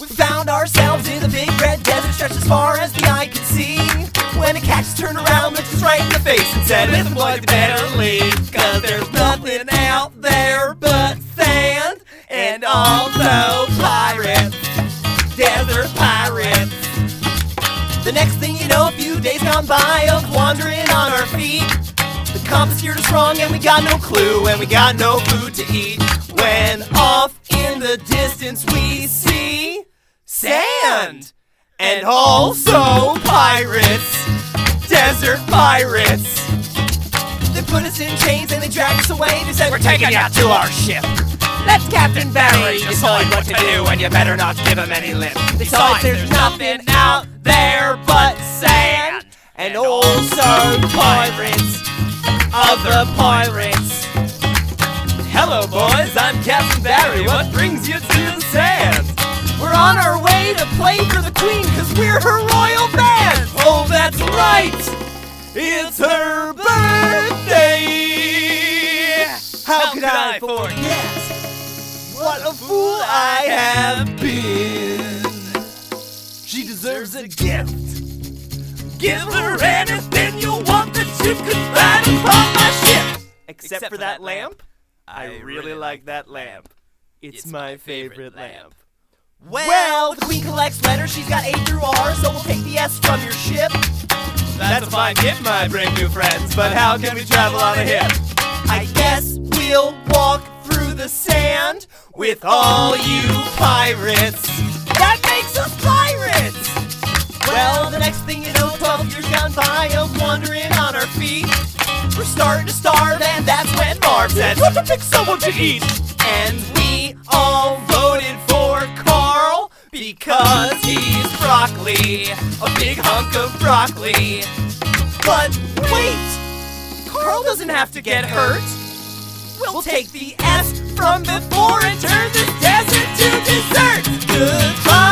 We found ourselves in the big red desert, stretched as far as the eye could see. When a cactus turned around, looked us right in the face and said, "Listen, boys, you better leave, 'cause there's nothing out there but sand and also pirates, desert pirates." The next thing you know, a few days gone by of wandering on our feet. The compass steered us wrong and we got no clue, and we got no food to eat. When off in the distance we see sand and also pirates, desert pirates. They put us in chains and they dragged us away. They said, "We're taking you to our ship. That's Captain Barry. You decide what to do and you better not give him any lip. Besides, there's nothing out there but sand and also pirates, other pirates." Hello boys, I'm Captain Barry, what brings you to the sand? We're on our way to play for the Queen, 'cause we're her royal band! Oh, that's right! It's her birthday! How could I forget? What a fool I have been! She deserves a gift! Give her anything you want that you could find upon my ship! Except for that lamp? I really like that lamp. It's my favorite lamp. Well, the Queen collects letters, she's got A through R, so we'll take the S from your ship. That's a fine gift, my brave new friends, but how can we travel on a hip? I guess we'll walk through the sand with all you pirates. That makes us pirates! Well, the next thing you know, 12 years gone by of wandering on our feet. We're starting to starve, and that's when Marv said, "Let's pick someone to eat." And we all voted for Carl because he's broccoli, a big hunk of broccoli. But wait, Carl doesn't have to get hurt. We'll take the S from before and turn this desert to dessert. Goodbye.